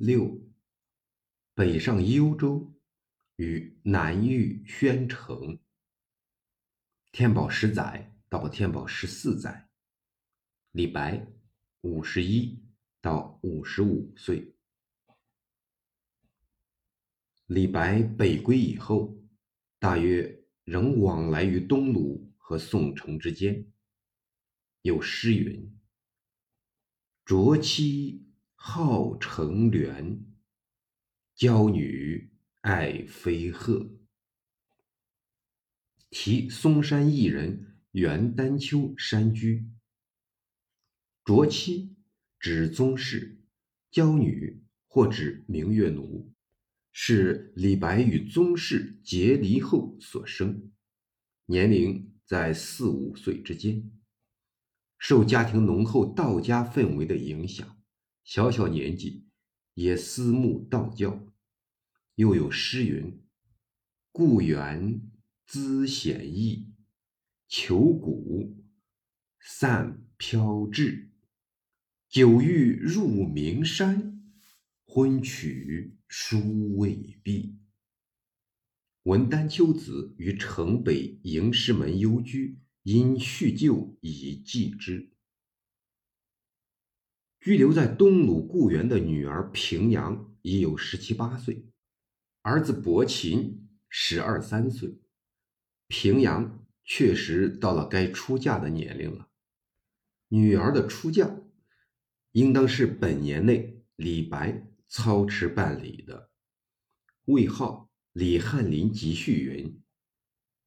6. 北上幽州与南域宣城，天宝10载到天宝14载，李白51到55岁。李白北归以后，大约仍往来于东鲁和宋城之间。有诗云：浊妻好乘鸾，娇女爱飞鹤。题嵩山艺人袁丹丘山居。浊妻指宗室，娇女或指明月奴，是李白与宗室结离后所生，年龄在4-5岁之间。受家庭浓厚道家氛围的影响，小小年纪也思慕道教。又有诗云：故园资显逸，求古散飘滞。久欲入名山，婚娶书未毕。文丹丘子于城北迎师门幽居，因叙旧以寄之。居留在东鲁故园的女儿平阳已有17-18岁，儿子伯禽12-13岁，平阳确实到了该出嫁的年龄了。女儿的出嫁应当是本年内李白操持办理的。魏浩李翰林集序云：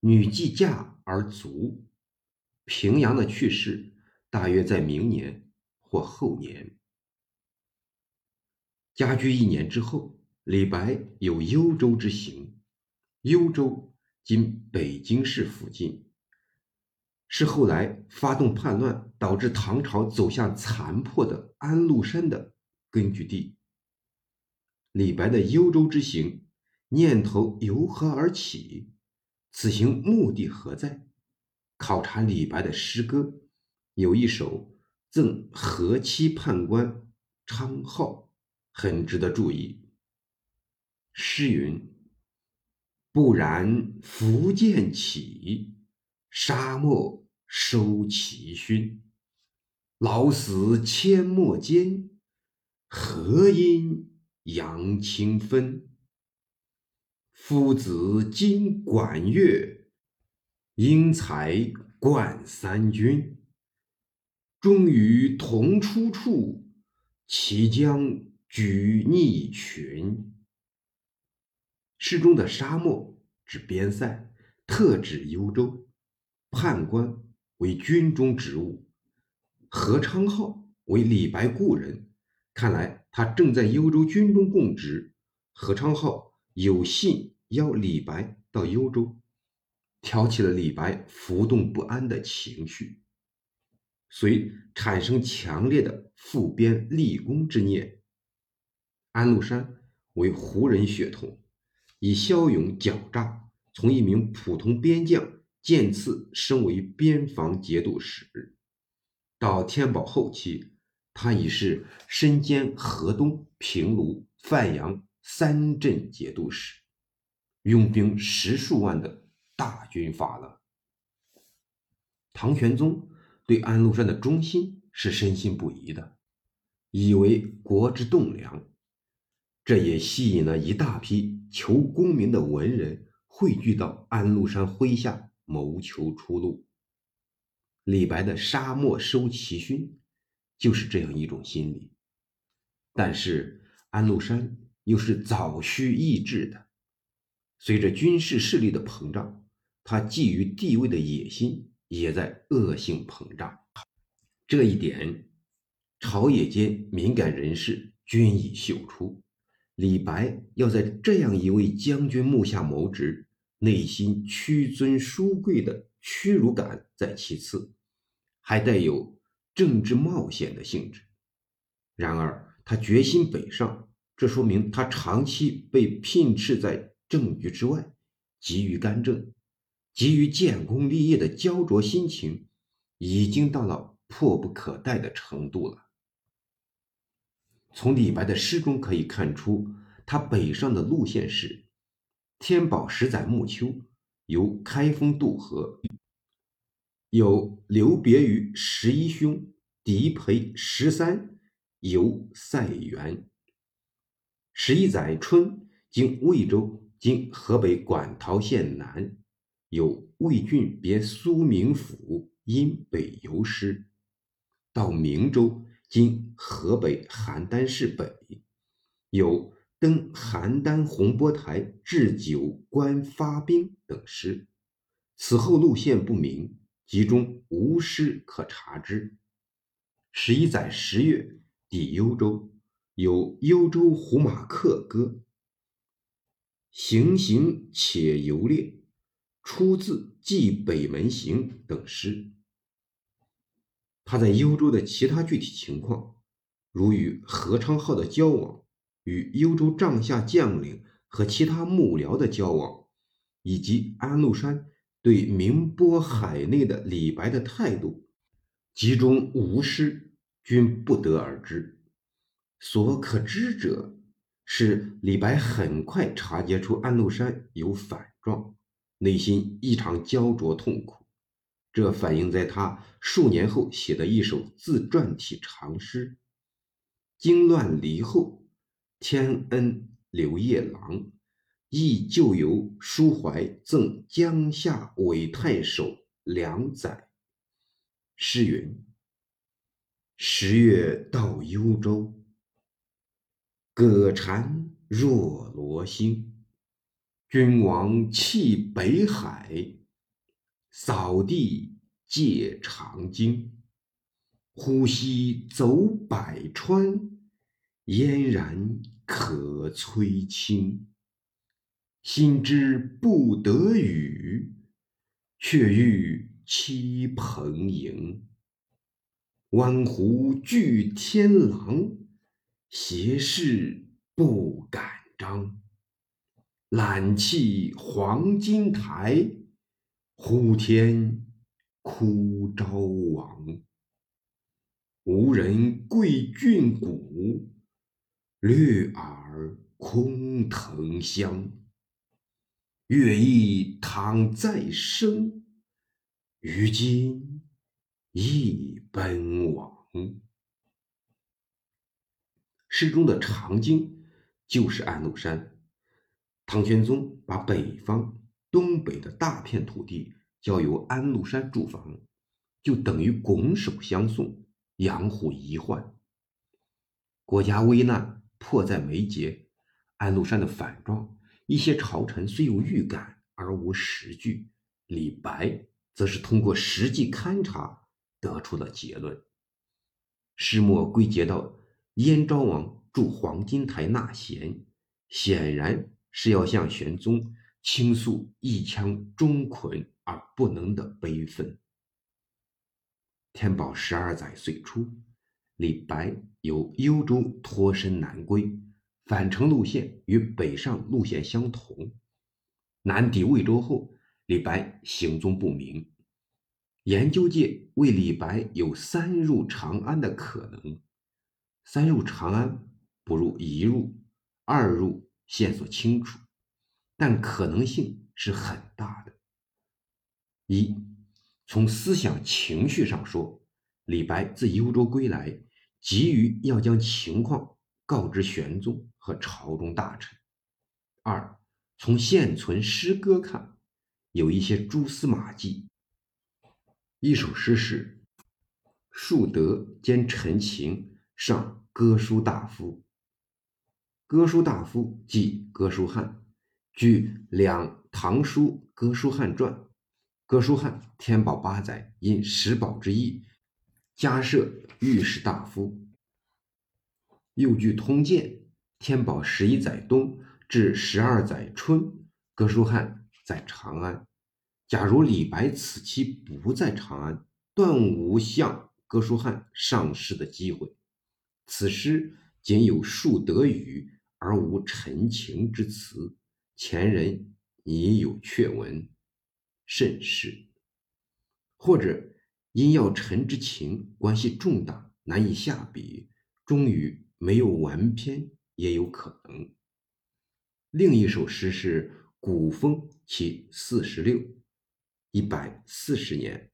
女既嫁而卒。平阳的去世大约在明年或后年。家居1年之后，李白有幽州之行。幽州今北京市附近，是后来发动叛乱导致唐朝走向残破的安禄山的根据地。李白的幽州之行念头由何而起？此行目的何在？考察李白的诗歌，有一首赠和妻判官昌浩很值得注意。诗云：不然福建起，沙漠收其勋。老死阡陌间，何因扬清芬。夫子今管乐，英才冠三军。终于同出处，其将举逆群。诗中的沙漠指边塞，特指幽州。判官为军中职务，何昌浩为李白故人，看来他正在幽州军中供职。何昌浩有信邀李白到幽州，挑起了李白浮动不安的情绪，遂产生强烈的复边立功之念。安禄山为胡人血统，以骁勇狡诈，从一名普通边将渐次升为边防节度使。到天宝后期，他已是身兼河东、平卢、范阳3镇节度使，拥兵10数万的大军阀了。唐玄宗对安禄山的忠心是深信不疑的，以为国之栋梁，这也吸引了一大批求功名的文人汇聚到安禄山麾下，谋求出路。李白的沙漠收其勋就是这样一种心理。但是安禄山又是早需抑制的，随着军事势力的膨胀，他觊觎地位的野心也在恶性膨胀。这一点朝野间敏感人士均已嗅出，李白要在这样一位将军幕下谋职，内心屈尊淑贵的屈辱感在其次，还带有政治冒险的性质。然而他决心北上，这说明他长期被聘斥在政局之外，急于干政，急于建功立业的焦灼心情已经到了迫不可待的程度了。从李白的诗中可以看出，他北上的路线是天宝10载暮秋，由开封渡河，有刘别于11兄，狄培13，游塞原。11载春，经魏州，经河北馆陶县南，有魏郡别苏明府，因北游诗。到明州，今河北邯郸市北，有登邯郸洪波台，置酒观发兵等诗。此后路线不明，集中无诗可查之。11载10月，抵幽州，有幽州胡马克歌，行行且游猎，出自寄北门行等诗。他在幽州的其他具体情况，如与何昌浩的交往，与幽州帐下将领和其他幕僚的交往，以及安禄山对宁波海内的李白的态度，集中无诗，均不得而知。所可知者是李白很快察觉出安禄山有反状，内心异常焦灼痛苦，这反映在他数年后写的一首自传体长诗《经乱离后》，天恩刘夜郎，忆旧游书怀赠江夏韦太守2载。诗云：10月到幽州，葛蝉若罗星，君王弃北海，扫地借长鲸，呼吸走百川，嫣然可摧青。心知不得语，却欲栖蓬营。湾湖惧天狼，斜视不敢张。揽气黄金台，呼天哭昭王。无人贵郡谷，略尔空腾香。乐毅倘再生，于今亦奔往。诗中的长鲸就是安禄山。唐玄宗把北方东北的大片土地交由安禄山驻防，就等于拱手相送，养虎遗患。国家危难迫在眉睫，安禄山的反状，一些朝臣虽有预感而无实据，李白则是通过实际勘察得出了结论。诗末归结到燕昭王驻黄金台纳贤，显然是要向玄宗倾诉一腔忠捆而不能的悲愤。天宝12载岁初，李白由幽州脱身南归，返程路线与北上路线相同。南抵魏州后，李白行踪不明，研究界为李白有三入长安的可能。三入长安不如一入，二入线索清楚，但可能性是很大的。一，从思想情绪上说，李白自幽州归来，急于要将情况告知玄宗和朝中大臣。二，从现存诗歌看，有一些蛛丝马迹。一首诗是树德兼陈情，上哥舒大夫。哥舒大夫即哥舒翰，据两唐书哥舒翰传，哥舒翰天宝8载因石宝之役，加设御史大夫。又据通鉴，天宝11载冬至12载春，哥舒翰在长安。假如李白此期不在长安，断无向哥舒翰上诗的机会。此诗仅有数得语，而无陈情之词，前人已有确闻，甚是。或者因要陈之情关系重大，难以下笔，终于没有完篇也有可能。另一首诗是古风其46，140年。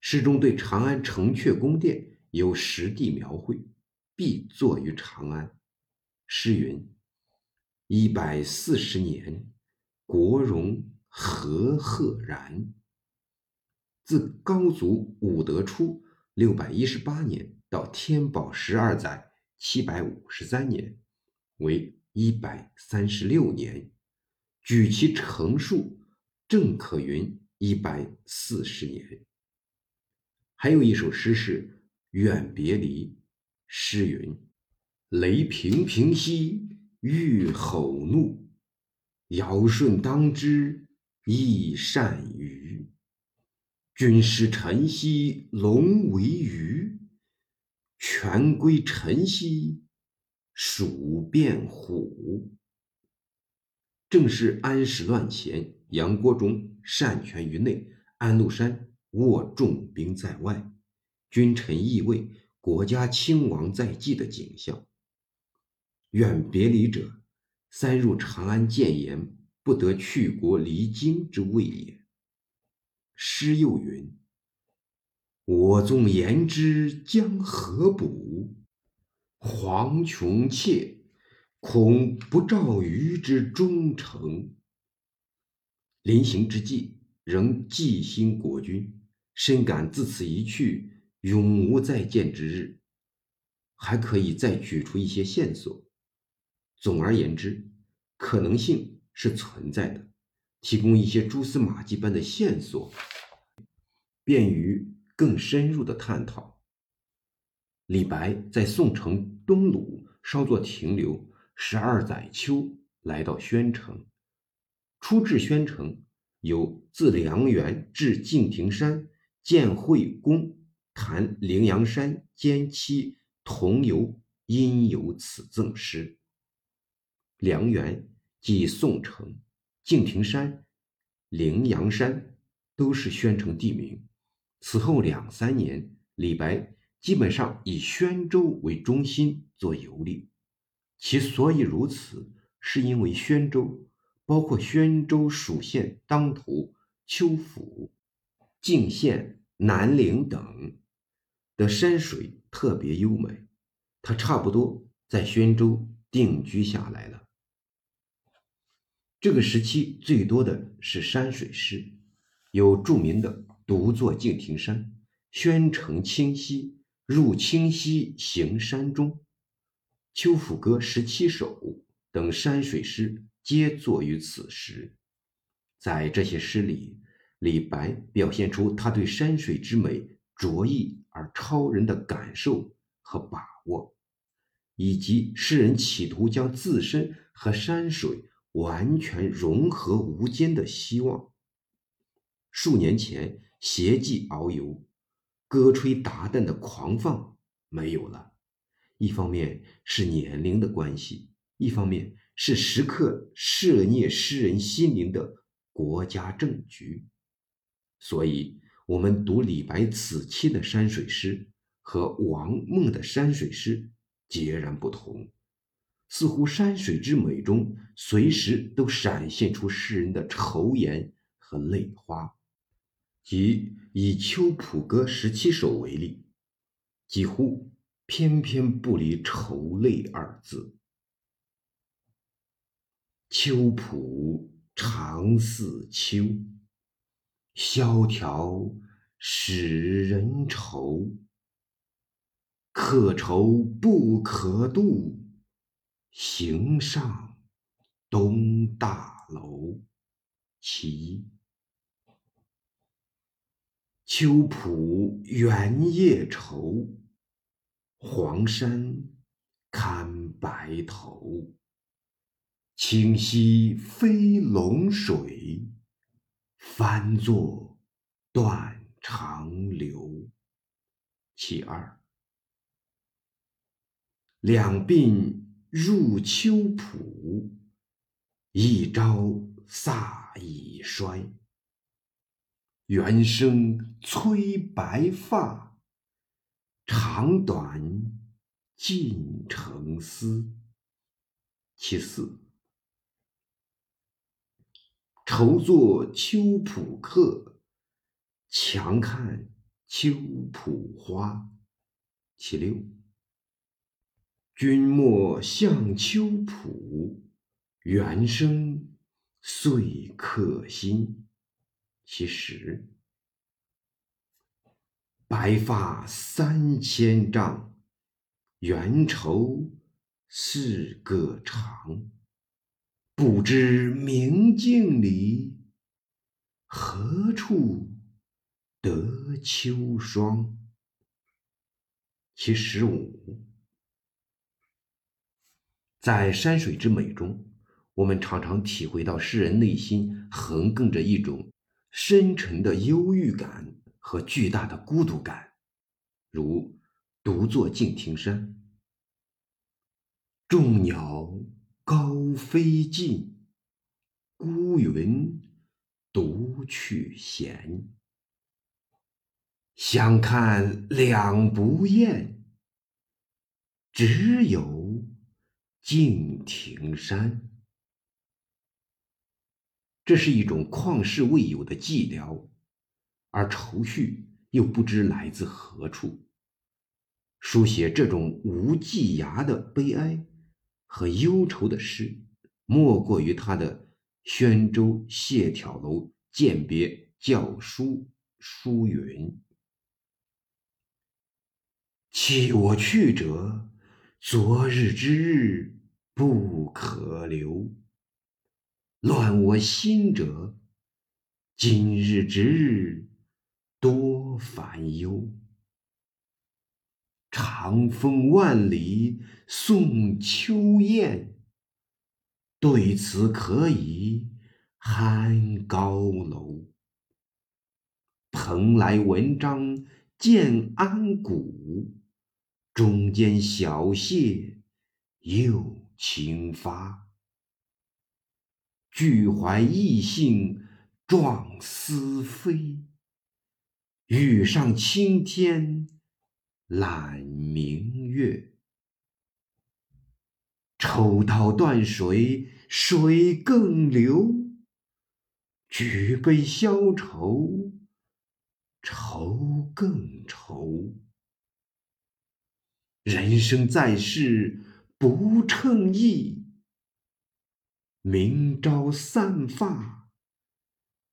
诗中对长安城阙宫殿有实地描绘，必作于长安。诗云：140年，国容何赫然。自高祖武德初618年到天宝12载753年为136年，举其成数，正可云140年。还有一首诗是远别离，诗云：雷平平兮欲吼怒，尧舜当知亦善于。君师臣兮龙为鱼，权归臣兮鼠变虎。正是安史乱前，杨国忠擅权于内，安禄山握重兵在外，君臣易位，国家兴亡在即的景象。远别离者，三入长安谏言不得去国离京之谓也。诗又云：我纵言之将何补，黄琼妾恐不照于之忠诚。临行之际仍寄心国君，深感自此一去永无再见之日。还可以再举出一些线索。总而言之，可能性是存在的，提供一些蛛丝马迹般的线索，便于更深入的探讨。李白在宋城东鲁稍作停留，12载秋来到宣城。初至宣城，有自梁园至敬亭山、建惠宫、谈羚羊山、兼期、桐游，因有此赠诗。梁园即宋城，敬亭山、羚羊山都是宣城地名。此后2-3年，李白基本上以宣州为中心做游历。其所以如此，是因为宣州，包括宣州属县当涂、丘府、泾县、南陵等的山水特别优美，他差不多在宣州定居下来了。这个时期最多的是山水诗，有著名的独坐敬亭山、宣城清溪、入清溪行山中、丘府歌17首等山水诗皆作于此时。在这些诗里，李白表现出他对山水之美卓异而超人的感受和把握，以及诗人企图将自身和山水完全融合无间的希望。数年前携妓遨游、歌吹达旦的狂放没有了，一方面是年龄的关系，一方面是时刻摄虐诗人心灵的国家政局。所以我们读李白此期的山水诗和王孟的山水诗截然不同，似乎山水之美中随时都闪现出诗人的愁颜和泪花。即以丘浦歌17首为例，几乎偏偏不离愁泪二字。丘浦长似秋，萧条使人愁。可愁不可度，行上东大楼。其一。丘浦原夜愁，黄山堪白头。清溪飞龙水，翻作断肠流。其二。两鬓入丘浦，一朝飒已衰。猿声催白发，长短尽诚思。其四，愁作秋浦客，强看秋浦花。其六，君莫向秋浦，猿声岁客心。其十，白发3000丈，缘愁似个长。不知明镜里，何处得秋霜。其15，在山水之美中，我们常常体会到诗人内心横亘着一种深沉的忧郁感和巨大的孤独感，如独坐敬亭山，众鸟高飞尽，孤云独去闲。相看两不厌，只有敬亭山。这是一种旷世未有的寂寥，而愁绪又不知来自何处。书写这种无际涯的悲哀和忧愁的诗，莫过于他的宣州谢朓楼饯别校书书云：弃我去者，昨日之日不可留；乱我心者，今日之日多烦忧。长风万里送秋雁，对此可以酣高楼。蓬莱文章建安骨，中间小谢又情发。俱怀逸兴壮思飞，欲上青天揽明月。抽刀断水水更流，举杯消愁愁更愁。人生在世不称意，明朝散发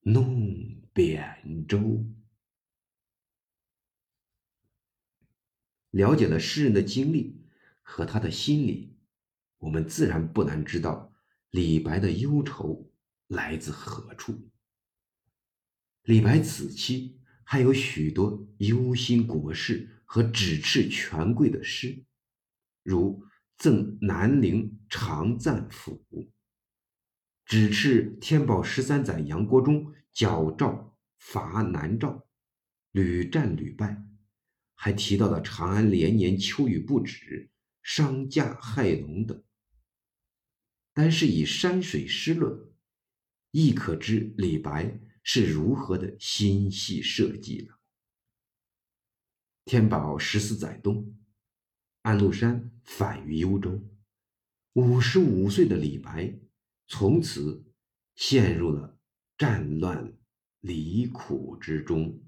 弄扁舟。了解了诗人的经历和他的心理，我们自然不难知道李白的忧愁来自何处。李白此期还有许多忧心国事和指斥权贵的诗，如赠南陵常赞府，指斥天宝13载杨国忠矫诏伐南诏，屡战屡败。还提到了长安连年秋雨不止，伤稼害农等。单是以山水诗论，亦可知李白是如何的心细设计了。天宝14载冬，安禄山反于幽州，55岁的李白从此陷入了战乱离苦之中。